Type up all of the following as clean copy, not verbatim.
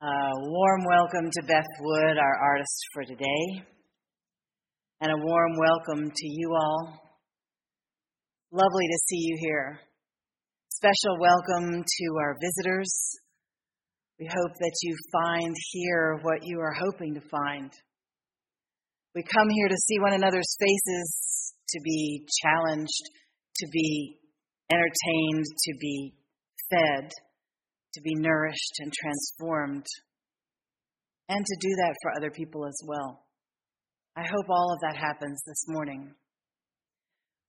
A warm welcome to Beth Wood, our artist for today, and a warm welcome to you all. Lovely to see you here. Special welcome to our visitors. We hope that you find here what you are hoping to find. We come here to see one another's faces, to be challenged, to be entertained, to be fed, to be nourished and transformed, and to do that for other people as well. I hope all of that happens this morning.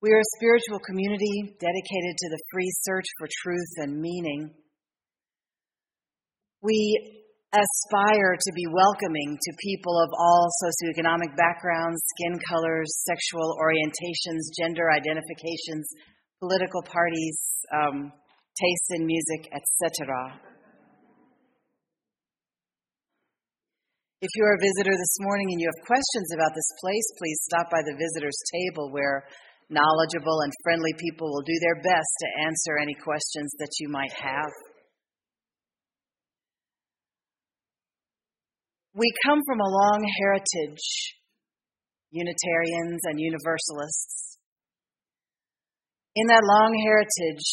We are a spiritual community dedicated to the free search for truth and meaning. We aspire to be welcoming to people of all socioeconomic backgrounds, skin colors, sexual orientations, gender identifications, political parties, tastes in music, etc. If you are a visitor this morning and you have questions about this place, please stop by the visitors' table where knowledgeable and friendly people will do their best to answer any questions that you might have. We come from a long heritage, Unitarians and Universalists. In that long heritage,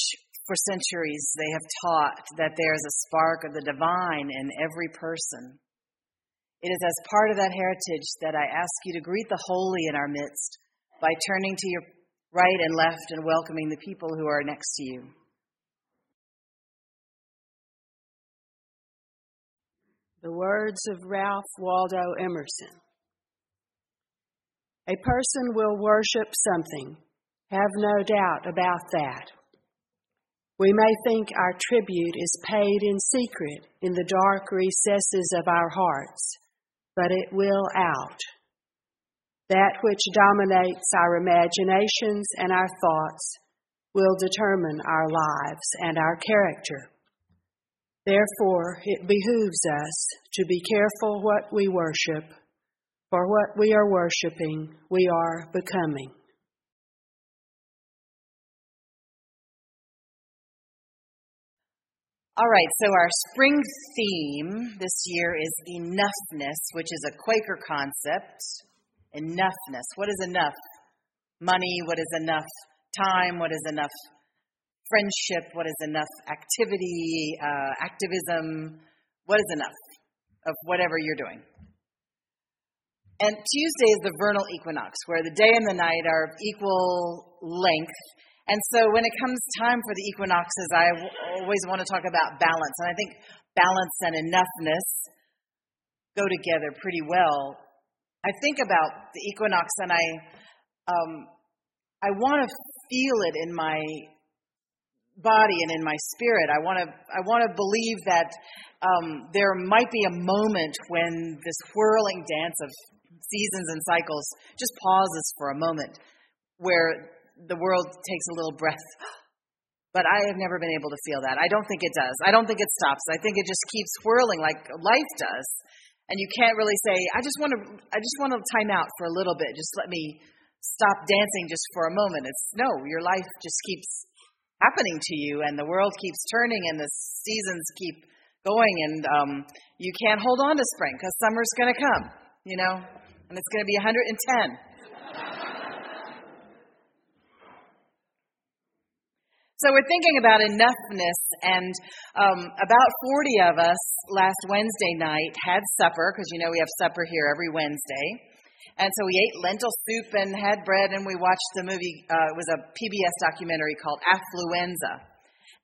for centuries, they have taught that there is a spark of the divine in every person. It is as part of that heritage that I ask you to greet the holy in our midst by turning to your right and left and welcoming the people who are next to you. The words of Ralph Waldo Emerson. A person will worship something. Have no doubt about that. We may think our tribute is paid in secret in the dark recesses of our hearts, but it will out. That which dominates our imaginations and our thoughts will determine our lives and our character. Therefore, it behooves us to be careful what we worship, for what we are worshiping, we are becoming. All right, so our spring theme this year is enoughness, which is a Quaker concept. Enoughness. What is enough? Money. What is enough? Time. What is enough? Friendship. What is enough? Activity, activism. What is enough of whatever you're doing? And Tuesday is the vernal equinox, where the day and the night are of equal length. And so when it comes time for the equinoxes, I always want to talk about balance. And I think balance and enoughness go together pretty well. I think about the equinox and I want to feel it in my body and in my spirit. I want to believe that there might be a moment when this whirling dance of seasons and cycles just pauses for a moment, where the world takes a little breath, but I have never been able to feel that. I don't think it does. I don't think it stops. I think it just keeps swirling like life does, and you can't really say, I just want to time out for a little bit. Just let me stop dancing just for a moment. Your life just keeps happening to you, and the world keeps turning, and the seasons keep going, and you can't hold on to spring because summer's going to come, and it's going to be 110. So we're thinking about enoughness, and about 40 of us last Wednesday night had supper, because we have supper here every Wednesday. And so we ate lentil soup and had bread, and we watched the movie. It was a PBS documentary called Affluenza.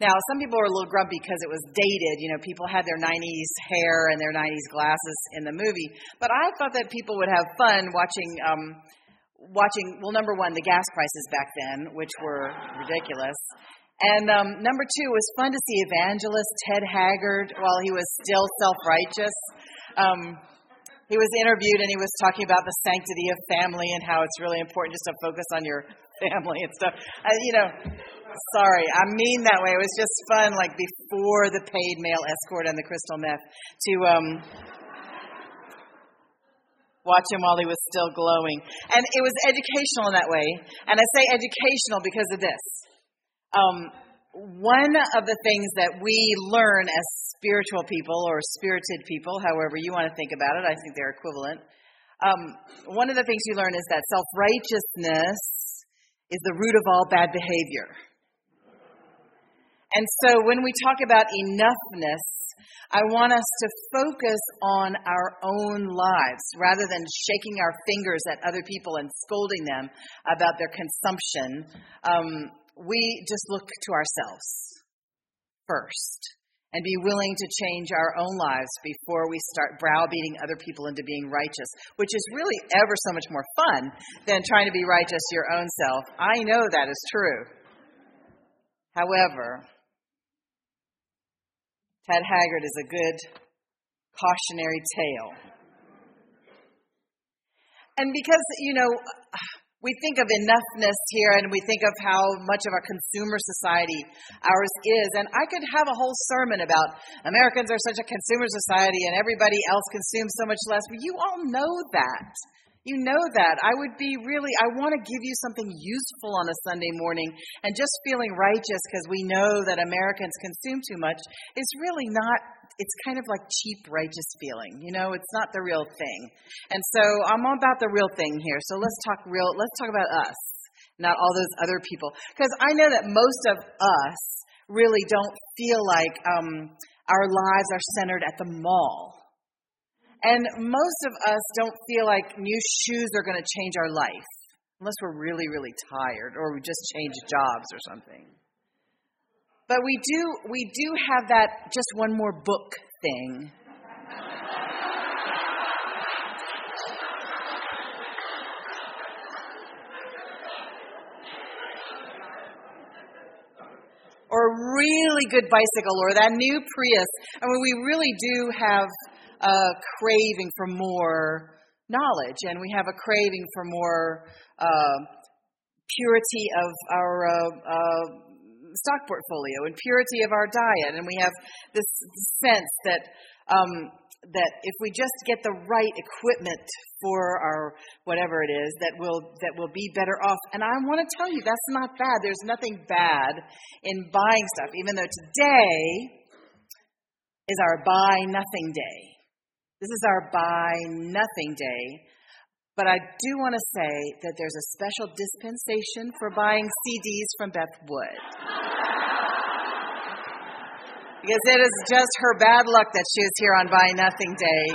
Now, some people were a little grumpy because it was dated. People had their 90s hair and their 90s glasses in the movie. But I thought that people would have fun watching, well, number one, the gas prices back then, which were ridiculous. And number two, it was fun to see evangelist Ted Haggard, while he was still self-righteous. He was interviewed, and he was talking about the sanctity of family and how it's really important just to focus on your family and stuff. Sorry, I mean that way. It was just fun, like before the paid male escort and the crystal meth, to watch him while he was still glowing. And it was educational in that way. And I say educational because of this. One of the things that we learn as spiritual people or spirited people, however you want to think about it, I think they're equivalent. One of the things you learn is that self-righteousness is the root of all bad behavior. And so when we talk about enoughness, I want us to focus on our own lives rather than shaking our fingers at other people and scolding them about their consumption. We just look to ourselves first and be willing to change our own lives before we start browbeating other people into being righteous, which is really ever so much more fun than trying to be righteous your own self. I know that is true. However, Ted Haggard is a good cautionary tale. And because, you know, we think of enoughness here and we think of how much of a consumer society ours is. And I could have a whole sermon about Americans are such a consumer society and everybody else consumes so much less. But you all know that. You know that. I want to give you something useful on a Sunday morning, and just feeling righteous because we know that Americans consume too much is really not, it's kind of like cheap righteous feeling. You know, it's not the real thing. And so I'm all about the real thing here. So let's talk about us, not all those other people. Because I know that most of us really don't feel like our lives are centered at the mall. And most of us don't feel like new shoes are going to change our life, unless we're really, really tired or we just change jobs or something. But we do have that just one more book thing. Or a really good bicycle or that new Prius. I mean, we really do have a craving for more knowledge, and we have a craving for more purity of our stock portfolio and purity of our diet, and we have this sense that if we just get the right equipment for our whatever it is, that we'll be better off. And I want to tell you, that's not bad. There's nothing bad in buying stuff, even though today is our buy nothing day. This is our buy nothing day, but I do want to say that there's a special dispensation for buying CDs from Beth Wood. Because it is just her bad luck that she is here on buy nothing day,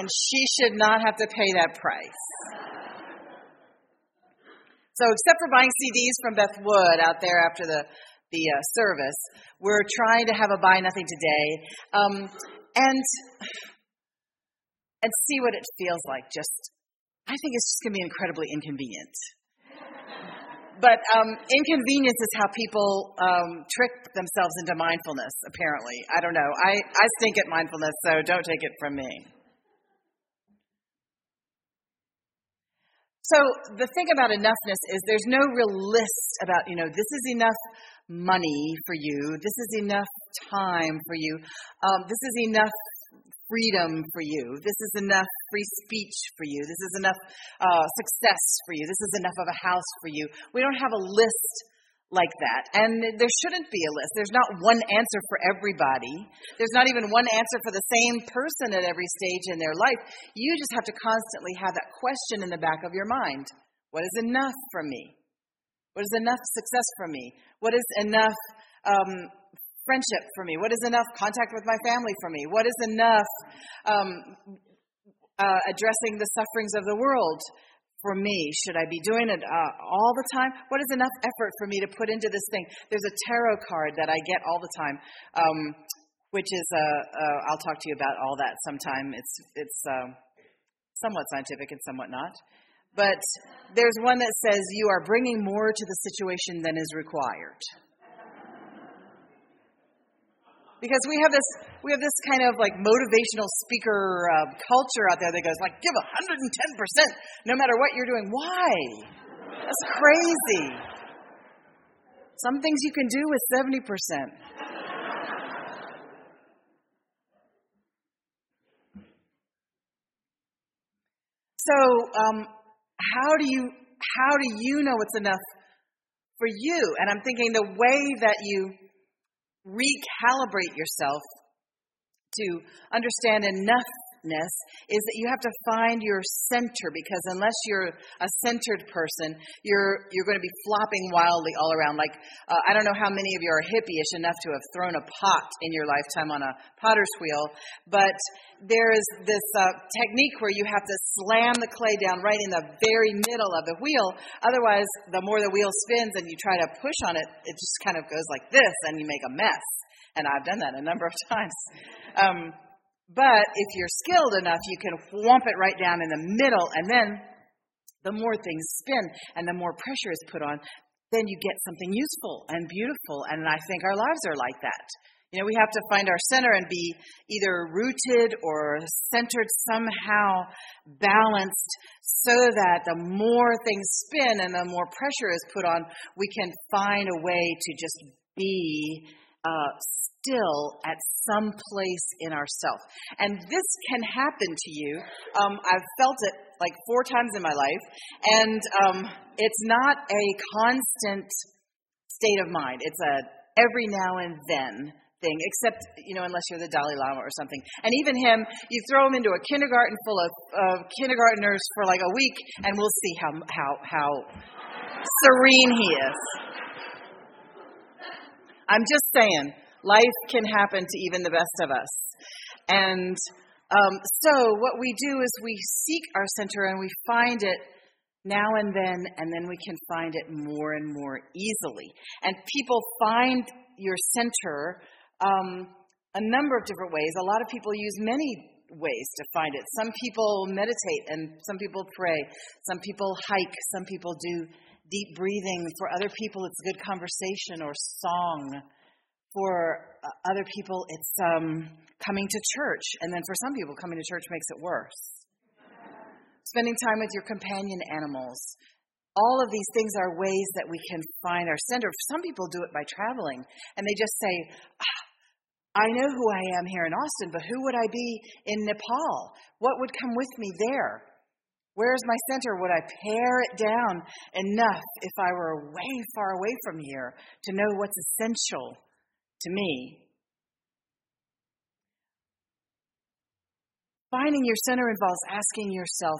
and she should not have to pay that price. So except for buying CDs from Beth Wood out there after the service, we're trying to have a buy nothing today, and see what it feels like. I think it's just going to be incredibly inconvenient. But inconvenience is how people trick themselves into mindfulness, apparently. I don't know. I stink at mindfulness, so don't take it from me. So the thing about enoughness is there's no real list about, you know, this is enough money for you, this is enough time for you, this is enough freedom for you, this is enough free speech for you, this is enough success for you, this is enough of a house for you. We don't have a list like that, and there shouldn't be a list. There's not one answer for everybody. There's not even one answer for the same person at every stage in their life. You just have to constantly have that question in the back of your mind. What is enough for me? What is enough success for me? What is enough friendship for me? What is enough contact with my family for me? What is enough addressing the sufferings of the world for me? Should I be doing it all the time? What is enough effort for me to put into this thing? There's a tarot card that I get all the time, which is, I'll talk to you about all that sometime. It's somewhat scientific and somewhat not. But there's one that says you are bringing more to the situation than is required. Because we have this kind of like motivational speaker culture out there that goes like, give 110% no matter what you're doing. Why? That's crazy. Some things you can do with 70%. So, How do you know what's enough for you. And I'm thinking the way that you recalibrate yourself to understand enoughness is that you have to find your center, because unless you're a centered person, you're going to be flopping wildly all around. Like, I don't know how many of you are hippie-ish enough to have thrown a pot in your lifetime on a potter's wheel, but there is this technique where you have to slam the clay down right in the very middle of the wheel. Otherwise, the more the wheel spins and you try to push on it, it just kind of goes like this and you make a mess. And I've done that a number of times. But if you're skilled enough, you can whomp it right down in the middle, and then the more things spin and the more pressure is put on, then you get something useful and beautiful. And I think our lives are like that. You know, we have to find our center and be either rooted or centered somehow, balanced, so that the more things spin and the more pressure is put on, we can find a way to just be still at some place in ourself. And this can happen to you. I've felt it like 4 times in my life, and it's not a constant state of mind. It's a every now and then thing, except, you know, unless you're the Dalai Lama or something. And even him, you throw him into a kindergarten full of kindergartners for like a week, and we'll see how serene he is. I'm just saying, life can happen to even the best of us. And so what we do is we seek our center and we find it now and then we can find it more and more easily. And people find your center a number of different ways. A lot of people use many ways to find it. Some people meditate and some people pray. Some people hike. Some people do deep breathing. For other people, it's good conversation or song. For other people, it's coming to church. And then for some people, coming to church makes it worse. Spending time with your companion animals. All of these things are ways that we can find our center. Some people do it by traveling. And they just say, I know who I am here in Austin, but who would I be in Nepal? What would come with me there? Where is my center? Would I pare it down enough if I were way far away from here to know what's essential to me? Finding your center involves asking yourself,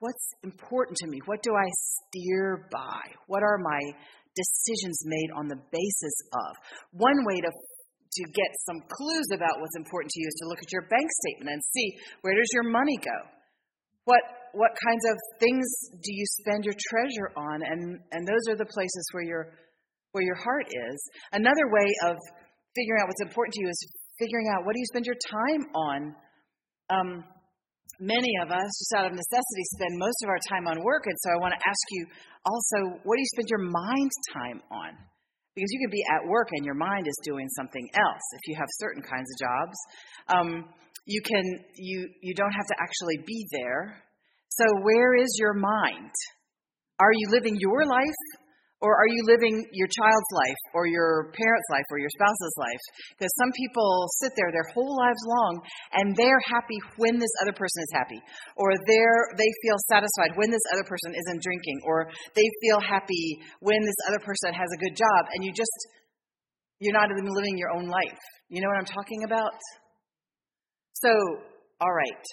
what's important to me? What do I steer by? What are my decisions made on the basis of? One way to get some clues about what's important to you is to look at your bank statement and see, where does your money go? What kinds of things do you spend your treasure on? And those are the places where your heart is. Another way of figuring out what's important to you is figuring out what do you spend your time on. Many of us, just out of necessity, spend most of our time on work. And so I want to ask you also, what do you spend your mind time on? Because you could be at work and your mind is doing something else if you have certain kinds of jobs. You don't have to actually be there. So where is your mind? Are you living your life, or are you living your child's life or your parent's life or your spouse's life? Because some people sit there their whole lives long and they're happy when this other person is happy, or they feel satisfied when this other person isn't drinking, or they feel happy when this other person has a good job, and you're not even living your own life. You know what I'm talking about? So, all right,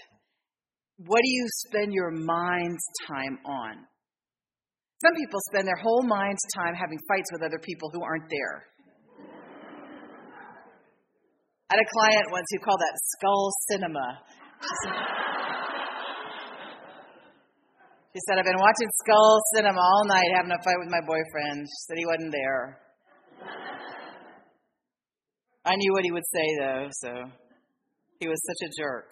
what do you spend your mind's time on? Some people spend their whole mind's time having fights with other people who aren't there. I had a client once who called that Skull Cinema. She said, I've been watching Skull Cinema all night having a fight with my boyfriend. She said he wasn't there. I knew what he would say, though, so... He was such a jerk.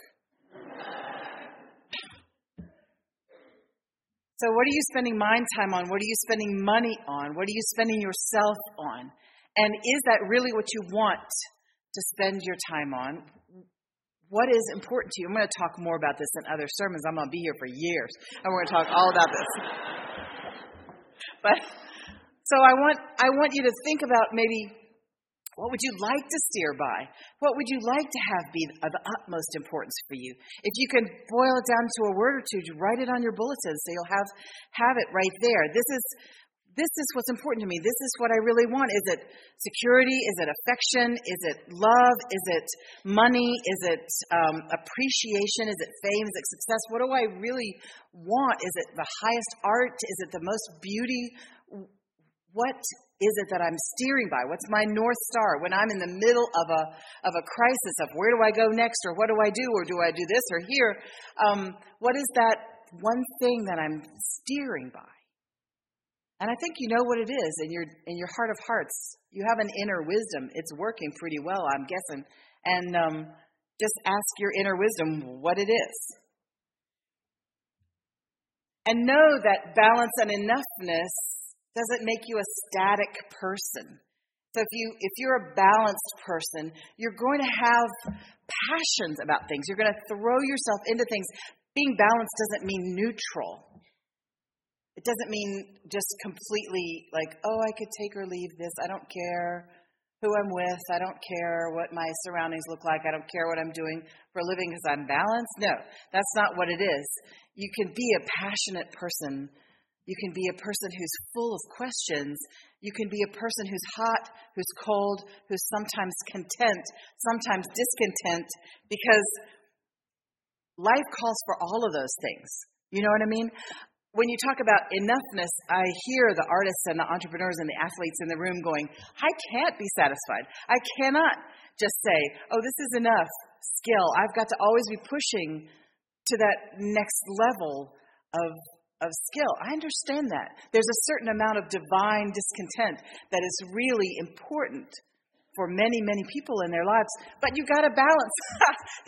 So what are you spending mind time on? What are you spending money on? What are you spending yourself on? And is that really what you want to spend your time on? What is important to you? I'm going to talk more about this in other sermons. I'm going to be here for years, and we're going to talk all about this. But so I want you to think about maybe, what would you like to steer by? What would you like to have be of utmost importance for you? If you can boil it down to a word or two, write it on your bulletin so you'll have it right there. This is this is what's important to me. This is what I really want. Is it security? Is it affection? Is it love? Is it money? Is it appreciation? Is it fame? Is it success? What do I really want? Is it the highest art? Is it the most beauty? What is it that I'm steering by? What's my North Star? When I'm in the middle of a crisis of where do I go next, or what do I do, or do I do this or here? What is that one thing that I'm steering by? And I think you know what it is in your heart of hearts. You have an inner wisdom. It's working pretty well, I'm guessing. And just ask your inner wisdom what it is. And know that balance and enoughness doesn't make you a static person. So if you're a balanced person, you're going to have passions about things. You're going to throw yourself into things. Being balanced doesn't mean neutral. It doesn't mean just completely like, oh, I could take or leave this. I don't care who I'm with. I don't care what my surroundings look like. I don't care what I'm doing for a living because I'm balanced. No, that's not what it is. You can be a passionate person. You can be a person who's full of questions. You can be a person who's hot, who's cold, who's sometimes content, sometimes discontent, because life calls for all of those things. You know what I mean? When you talk about enoughness, I hear the artists and the entrepreneurs and the athletes in the room going, I can't be satisfied. I cannot just say, oh, this is enough skill. I've got to always be pushing to that next level of skill. I understand that. There's a certain amount of divine discontent that is really important for many, many people in their lives. But you got to balance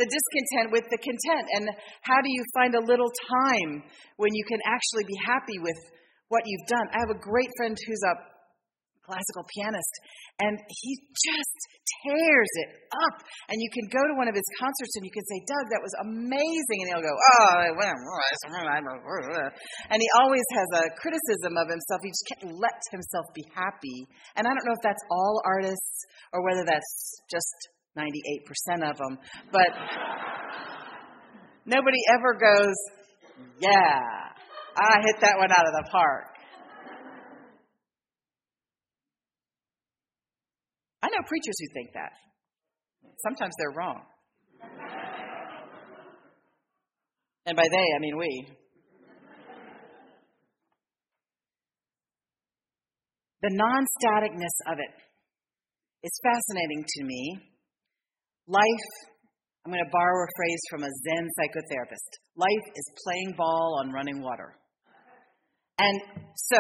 the discontent with the content. And how do you find a little time when you can actually be happy with what you've done? I have a great friend who's a classical pianist, and he just tears it up. And you can go to one of his concerts and you can say, Doug, that was amazing. And he'll go, oh, and he always has a criticism of himself. He just can't let himself be happy. And I don't know if that's all artists or whether that's just 98% of them. But nobody ever goes, yeah, I hit that one out of the park. I know preachers who think that. Sometimes they're wrong. And by they, I mean we. The non-staticness of it is fascinating to me. Life, I'm going to borrow a phrase from a Zen psychotherapist. Life is playing ball on running water. And so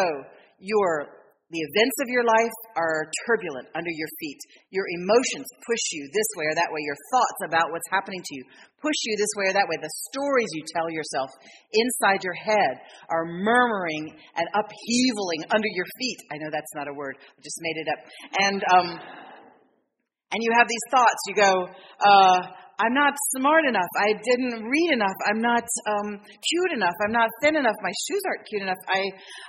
the events of your life are turbulent under your feet. Your emotions push you this way or that way. Your thoughts about what's happening to you push you this way or that way. The stories you tell yourself inside your head are murmuring and upheavaling under your feet. I know that's not a word. I just made it up. And you have these thoughts. You go, I'm not smart enough. I didn't read enough. I'm not cute enough. I'm not thin enough. My shoes aren't cute enough.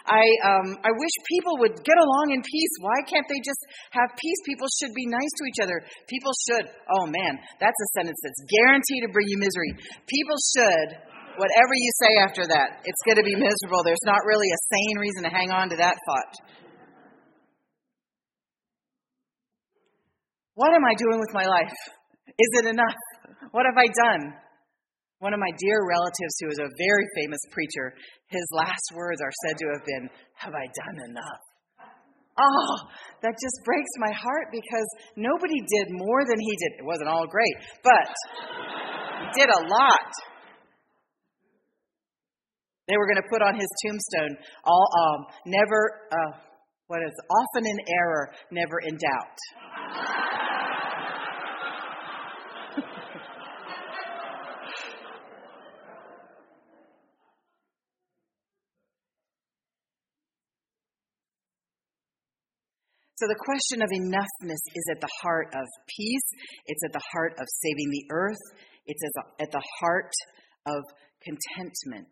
I wish people would get along in peace. Why can't they just have peace? People should be nice to each other. People should. Oh, man, that's a sentence that's guaranteed to bring you misery. People should. Whatever you say after that, it's going to be miserable. There's not really a sane reason to hang on to that thought. What am I doing with my life? Is it enough? What have I done? One of my dear relatives, who is a very famous preacher, his last words are said to have been, have I done enough? Oh, that just breaks my heart because nobody did more than he did. It wasn't all great, but he did a lot. They were going to put on his tombstone, often in error, never in doubt. So the question of enoughness is at the heart of peace. It's at the heart of saving the earth. It's at the heart of contentment.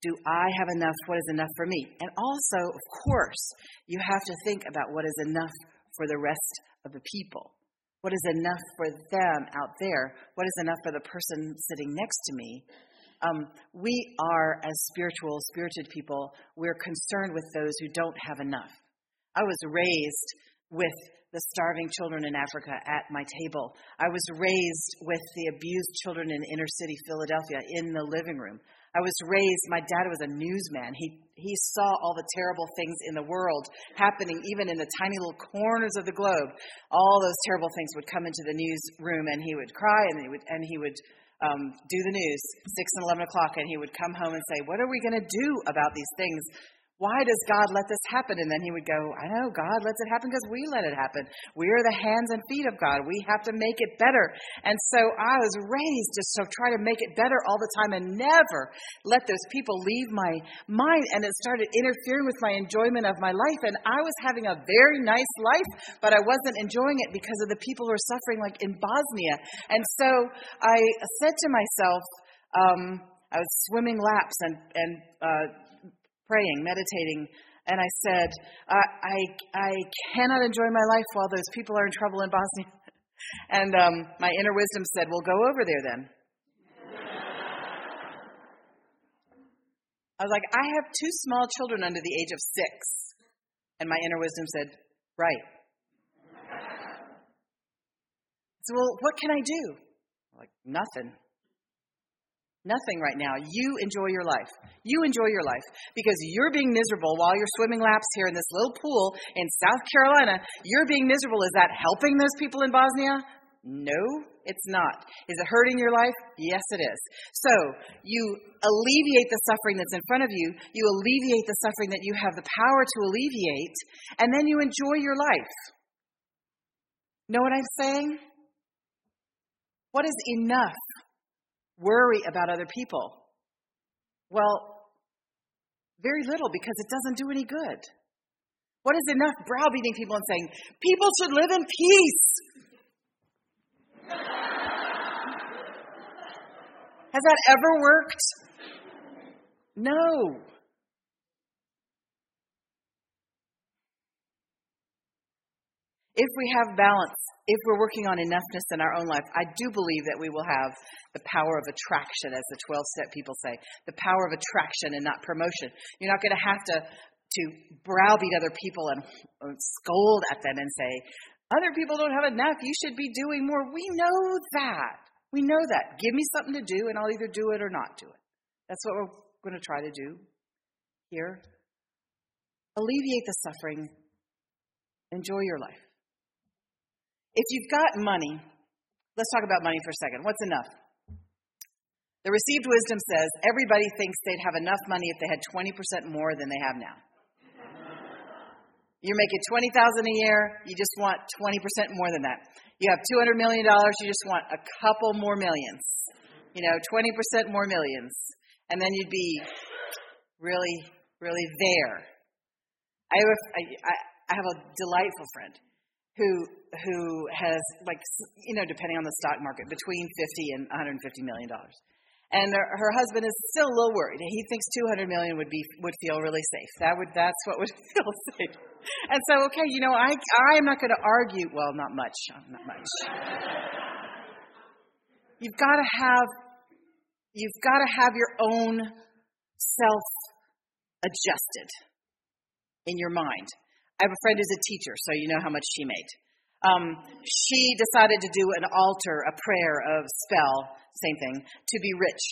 Do I have enough? What is enough for me? And also, of course, you have to think about what is enough for the rest of the people. What is enough for them out there? What is enough for the person sitting next to me? We are, as spirited people, we're concerned with those who don't have enough. I was raised with the starving children in Africa at my table. I was raised with the abused children in inner city Philadelphia in the living room. I was raised, my dad was a newsman. He saw all the terrible things in the world happening, even in the tiny little corners of the globe. All those terrible things would come into the newsroom, and he would cry, and he would do the news 6 and 11 o'clock, and he would come home and say, what are we going to do about these things? Why does God let this happen? And then he would go, I know, God lets it happen because we let it happen. We are the hands and feet of God. We have to make it better. And so I was raised to so try to make it better all the time and never let those people leave my mind. And it started interfering with my enjoyment of my life. And I was having a very nice life, but I wasn't enjoying it because of the people who were suffering, like in Bosnia. And so I said to myself, I was swimming laps and praying, meditating, and I said, I cannot enjoy my life while those people are in trouble in Bosnia. And my inner wisdom said, well, go over there then. I was like, I have 2 small children under the age of 6. And my inner wisdom said, right. I said, well, what can I do? I'm like, nothing. Nothing right now. You enjoy your life. You enjoy your life because you're being miserable while you're swimming laps here in this little pool in South Carolina. You're being miserable. Is that helping those people in Bosnia? No, it's not. Is it hurting your life? Yes, it is. So you alleviate the suffering that's in front of you. You alleviate the suffering that you have the power to alleviate, and then you enjoy your life. Know what I'm saying? What is enough? Worry about other people. Well, very little, because it doesn't do any good. What is enough? Browbeating people and saying, people should live in peace. Has that ever worked? No. If we have balance, if we're working on enoughness in our own life, I do believe that we will have the power of attraction, as the 12-step people say, the power of attraction and not promotion. You're not going to have to browbeat other people and scold at them and say, other people don't have enough. You should be doing more. We know that. We know that. Give me something to do, and I'll either do it or not do it. That's what we're going to try to do here. Alleviate the suffering. Enjoy your life. If you've got money, let's talk about money for a second. What's enough? The received wisdom says everybody thinks they'd have enough money if they had 20% more than they have now. You're making $20,000 a year. You just want 20% more than that. You have $200 million. You just want a couple more millions. 20% more millions. And then you'd be really, really there. I have a delightful friend who has, depending on the stock market, between $50 and $150 million. And her husband is still a little worried. He thinks $200 million would feel really safe. That's what would feel safe. And so, okay, I'm not going to argue. Well, not much. Not much. You've got to have your own self adjusted in your mind. I have a friend who's a teacher, so you know how much she made. She decided to do an altar, a prayer, a spell, same thing, to be rich.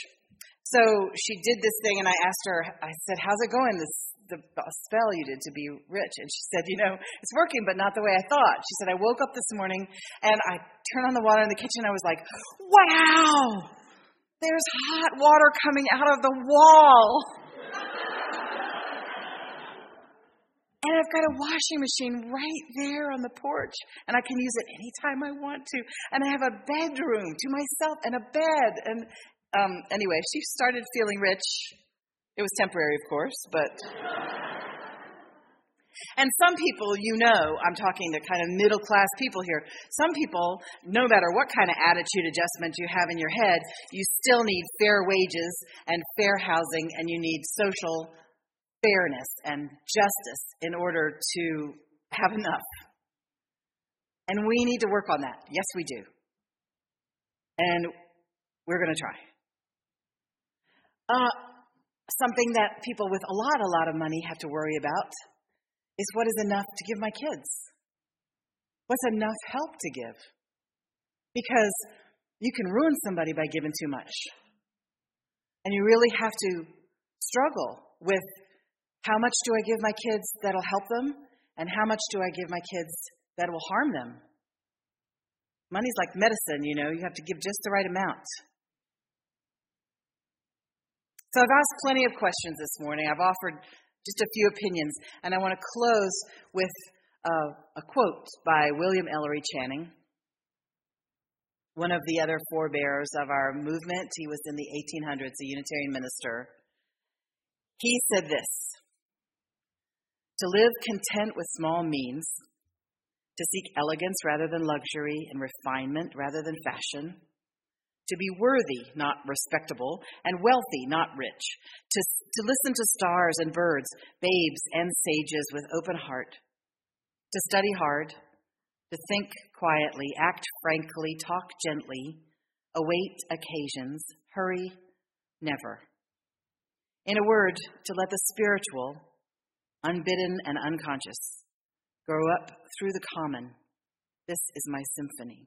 So she did this thing, and I asked her, I said, how's it going, the spell you did to be rich? And she said, it's working, but not the way I thought. She said, I woke up this morning, and I turned on the water in the kitchen. I was like, wow, there's hot water coming out of the wall. And I've got a washing machine right there on the porch, and I can use it anytime I want to. And I have a bedroom to myself and a bed. And anyway, she started feeling rich. It was temporary, of course, but... And some people, I'm talking to kind of middle-class people here. Some people, no matter what kind of attitude adjustment you have in your head, you still need fair wages and fair housing, and you need social fairness and justice in order to have enough. And we need to work on that. Yes, we do. And we're going to try. Something that people with a lot of money have to worry about is what is enough to give my kids? What's enough help to give? Because you can ruin somebody by giving too much. And you really have to struggle with how much do I give my kids that'll help them, and how much do I give my kids that will harm them? Money's like medicine, you know. You have to give just the right amount. So I've asked plenty of questions this morning. I've offered just a few opinions, and I want to close with a quote by William Ellery Channing, one of the other forebearers of our movement. He was in the 1800s, a Unitarian minister. He said this: "To live content with small means, to seek elegance rather than luxury and refinement rather than fashion, to be worthy, not respectable, and wealthy, not rich, to listen to stars and birds, babes and sages with open heart, to study hard, to think quietly, act frankly, talk gently, await occasions, hurry, never. In a word, to let the spiritual, unbidden and unconscious, grow up through the common. This is my symphony."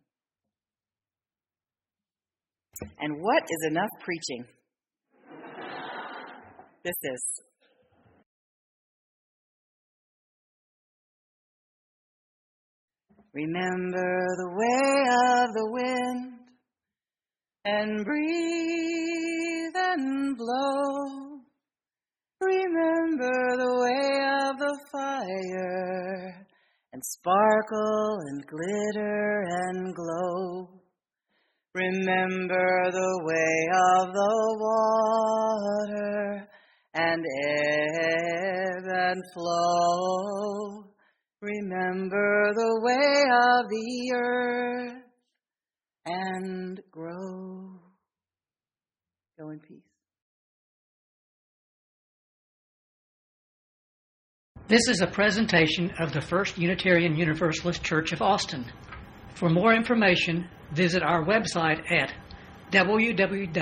And what is enough preaching? This is. Remember the way of the wind, and breathe and blow. Remember the way of the fire, and sparkle and glitter and glow. Remember the way of the water, and ebb and flow. Remember the way of the earth, and grow. Go in peace. This is a presentation of the First Unitarian Universalist Church of Austin. For more information, visit our website at www.austinuu.org.